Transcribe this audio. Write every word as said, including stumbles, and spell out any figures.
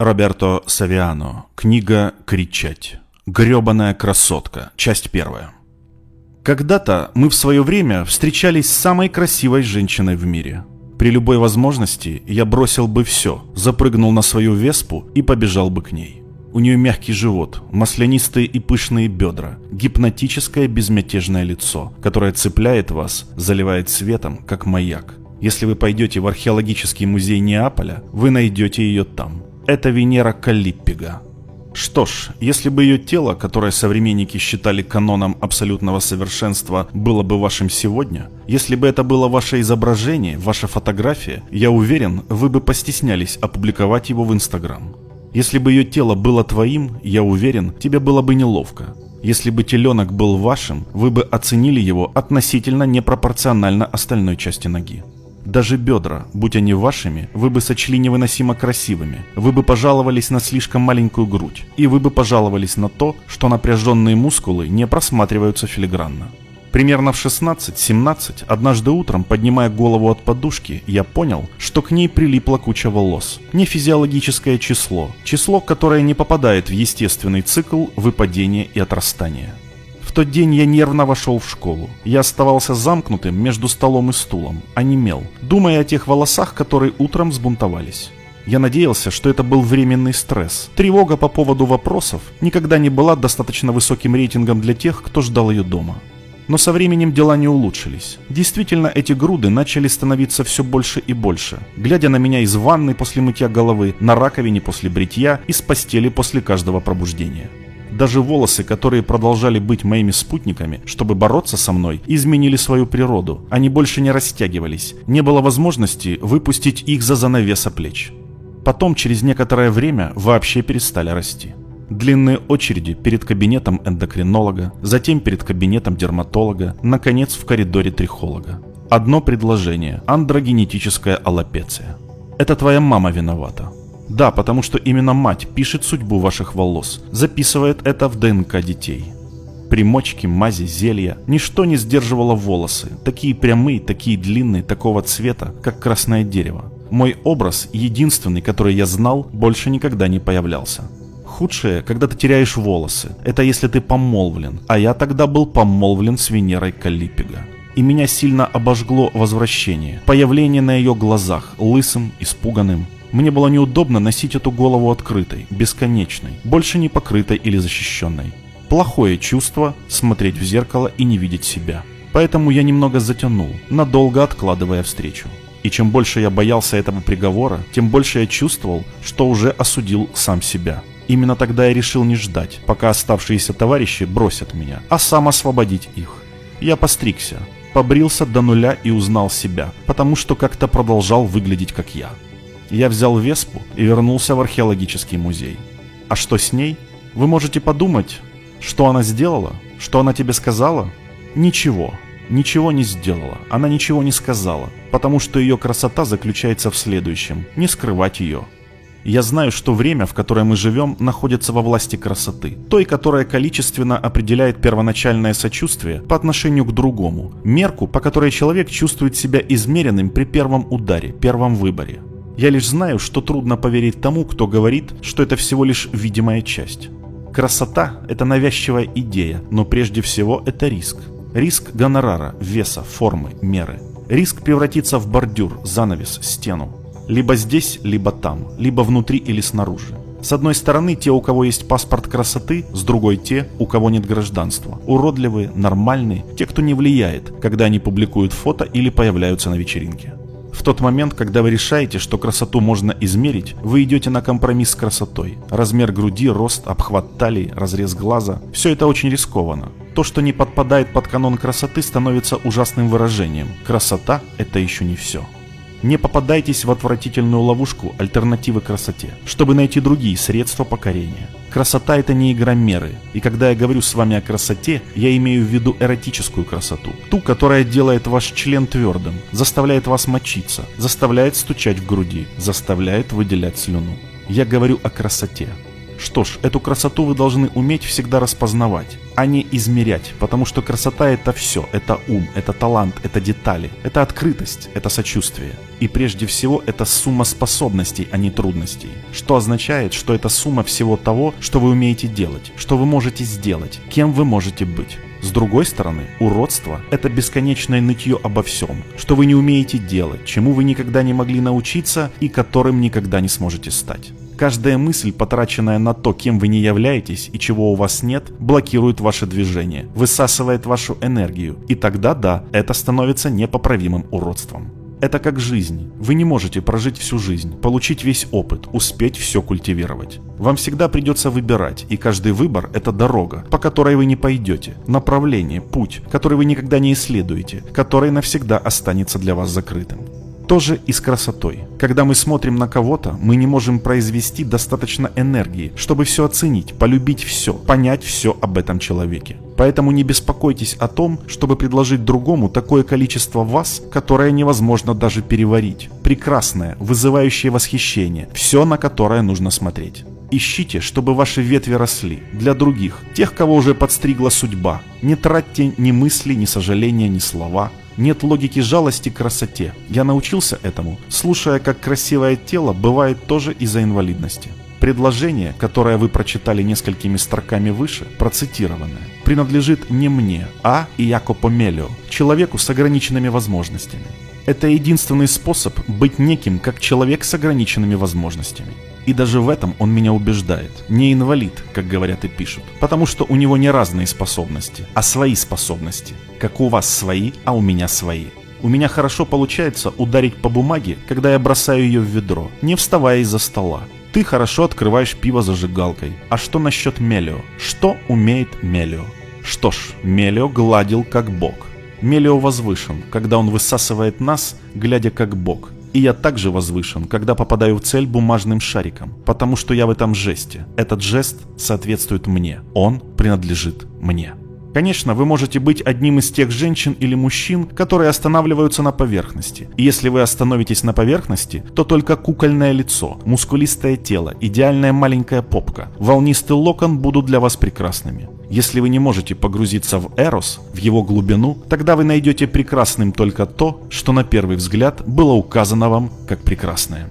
Роберто Савиано. Книга «Кричать». Грёбаная красотка. Часть первая. Когда-то мы в свое время встречались с самой красивой женщиной в мире. При любой возможности я бросил бы все, запрыгнул на свою веспу и побежал бы к ней. У нее мягкий живот, маслянистые и пышные бедра, гипнотическое безмятежное лицо, которое цепляет вас, заливает светом, как маяк. Если вы пойдете в археологический музей Неаполя, вы найдете ее там. Это Венера Каллипига. Что ж, если бы ее тело, которое современники считали каноном абсолютного совершенства, было бы вашим сегодня, если бы это было ваше изображение, ваша фотография, я уверен, вы бы постеснялись опубликовать его в Инстаграм. Если бы ее тело было твоим, я уверен, тебе было бы неловко. Если бы теленок был вашим, вы бы оценили его относительно непропорционально остальной части ноги. Даже бедра, будь они вашими, вы бы сочли невыносимо красивыми, вы бы пожаловались на слишком маленькую грудь, и вы бы пожаловались на то, что напряженные мускулы не просматриваются филигранно. Примерно в шестнадцать-семнадцать, однажды утром, поднимая голову от подушки, я понял, что к ней прилипла куча волос. Не физиологическое число, число, которое не попадает в естественный цикл выпадения и отрастания. В тот день я нервно вошел в школу. Я оставался замкнутым между столом и стулом, онемел, думая о тех волосах, которые утром взбунтовались. Я надеялся, что это был временный стресс. Тревога по поводу вопросов никогда не была достаточно высоким рейтингом для тех, кто ждал ее дома. Но со временем дела не улучшились. Действительно, эти груды начали становиться все больше и больше, глядя на меня из ванны после мытья головы, на раковине после бритья и с постели после каждого пробуждения. Даже волосы, которые продолжали быть моими спутниками, чтобы бороться со мной, изменили свою природу. Они больше не растягивались. Не было возможности выпустить их за занавеса плеч. Потом, через некоторое время, вообще перестали расти. Длинные очереди перед кабинетом эндокринолога, затем перед кабинетом дерматолога, наконец в коридоре трихолога. Одно предложение – андрогенетическая аллопеция. Это твоя мама виновата. Да, потому что именно мать пишет судьбу ваших волос, записывает это в ДНК детей. Примочки, мази, зелья, ничто не сдерживало волосы, такие прямые, такие длинные, такого цвета, как красное дерево. Мой образ, единственный, который я знал, больше никогда не появлялся. Худшее, когда ты теряешь волосы, это если ты помолвлен, а я тогда был помолвлен с Венерой Каллипига. И меня сильно обожгло возвращение, появление на ее глазах, лысым, испуганным. Мне было неудобно носить эту голову открытой, бесконечной, больше не покрытой или защищенной. Плохое чувство – смотреть в зеркало и не видеть себя. Поэтому я немного затянул, надолго откладывая встречу. И чем больше я боялся этого приговора, тем больше я чувствовал, что уже осудил сам себя. Именно тогда я решил не ждать, пока оставшиеся товарищи бросят меня, а сам освободить их. Я постригся, побрился до нуля и узнал себя, потому что как-то продолжал выглядеть как я. Я взял веспу и вернулся в археологический музей. А что с ней? Вы можете подумать, что она сделала? Что она тебе сказала? Ничего. Ничего не сделала. Она ничего не сказала, потому что ее красота заключается в следующем – не скрывать ее. Я знаю, что время, в которое мы живем, находится во власти красоты, той, которая количественно определяет первоначальное сочувствие по отношению к другому, мерку, по которой человек чувствует себя измеренным при первом ударе, первом выборе. Я лишь знаю, что трудно поверить тому, кто говорит, что это всего лишь видимая часть. Красота – это навязчивая идея, но прежде всего это риск. Риск гонорара, веса, формы, меры. Риск превратиться в бордюр, занавес, стену. Либо здесь, либо там, либо внутри или снаружи. С одной стороны те, у кого есть паспорт красоты, с другой те, у кого нет гражданства. Уродливые, нормальные, те, кто не влияет, когда они публикуют фото или появляются на вечеринке. В тот момент, когда вы решаете, что красоту можно измерить, вы идете на компромисс с красотой. Размер груди, рост, обхват талии, разрез глаза – все это очень рискованно. То, что не подпадает под канон красоты, становится ужасным выражением. Красота – это еще не все. Не попадайтесь в отвратительную ловушку альтернативы красоте, чтобы найти другие средства покорения. Красота – это не игра меры, и когда я говорю с вами о красоте, я имею в виду эротическую красоту, ту, которая делает ваш член твердым, заставляет вас мочиться, заставляет стучать в груди, заставляет выделять слюну. Я говорю о красоте. Что ж, эту красоту вы должны уметь всегда распознавать, а не измерять, потому что красота — это все, это ум, это талант, это детали, это открытость, это сочувствие. И прежде всего это сумма способностей, а не трудностей, что означает, что это сумма всего того, что вы умеете делать, что вы можете сделать, кем вы можете быть. С другой стороны, уродство – это бесконечное нытье обо всем, что вы не умеете делать, чему вы никогда не могли научиться и которым никогда не сможете стать. Каждая мысль, потраченная на то, кем вы не являетесь и чего у вас нет, блокирует ваше движение, высасывает вашу энергию, и тогда, да, это становится непоправимым уродством. Это как жизнь. Вы не можете прожить всю жизнь, получить весь опыт, успеть все культивировать. Вам всегда придется выбирать, и каждый выбор – это дорога, по которой вы не пойдете, направление, путь, который вы никогда не исследуете, который навсегда останется для вас закрытым. То же и с красотой. Когда мы смотрим на кого-то, мы не можем произвести достаточно энергии, чтобы все оценить, полюбить все, понять все об этом человеке. Поэтому не беспокойтесь о том, чтобы предложить другому такое количество вас, которое невозможно даже переварить. Прекрасное, вызывающее восхищение, все, на которое нужно смотреть. Ищите, чтобы ваши ветви росли для других, тех, кого уже подстригла судьба. Не тратьте ни мысли, ни сожаления, ни слова. Нет логики жалости к красоте. Я научился этому, слушая, как красивое тело бывает тоже из-за инвалидности. Предложение, которое вы прочитали несколькими строками выше, процитированное, принадлежит не мне, а Иакопо Мелио, человеку с ограниченными возможностями. Это единственный способ быть неким, как человек с ограниченными возможностями. И даже в этом он меня убеждает. Не инвалид, как говорят и пишут, потому что у него не разные способности, а свои способности. Как у вас свои, а у меня свои. У меня хорошо получается ударить по бумаге, когда я бросаю ее в ведро, не вставая из-за стола. Ты хорошо открываешь пиво зажигалкой. А что насчет Мелио? Что умеет Мелио? Что ж, Мелио гладил как бог. Мелио возвышен, когда он высасывает нас, глядя как бог. И я также возвышен, когда попадаю в цель бумажным шариком, потому что я в этом жесте. Этот жест соответствует мне. Он принадлежит мне. Конечно, вы можете быть одним из тех женщин или мужчин, которые останавливаются на поверхности. И если вы остановитесь на поверхности, то только кукольное лицо, мускулистое тело, идеальная маленькая попка, волнистый локон будут для вас прекрасными. Если вы не можете погрузиться в эрос, в его глубину, тогда вы найдете прекрасным только то, что на первый взгляд было указано вам как прекрасное.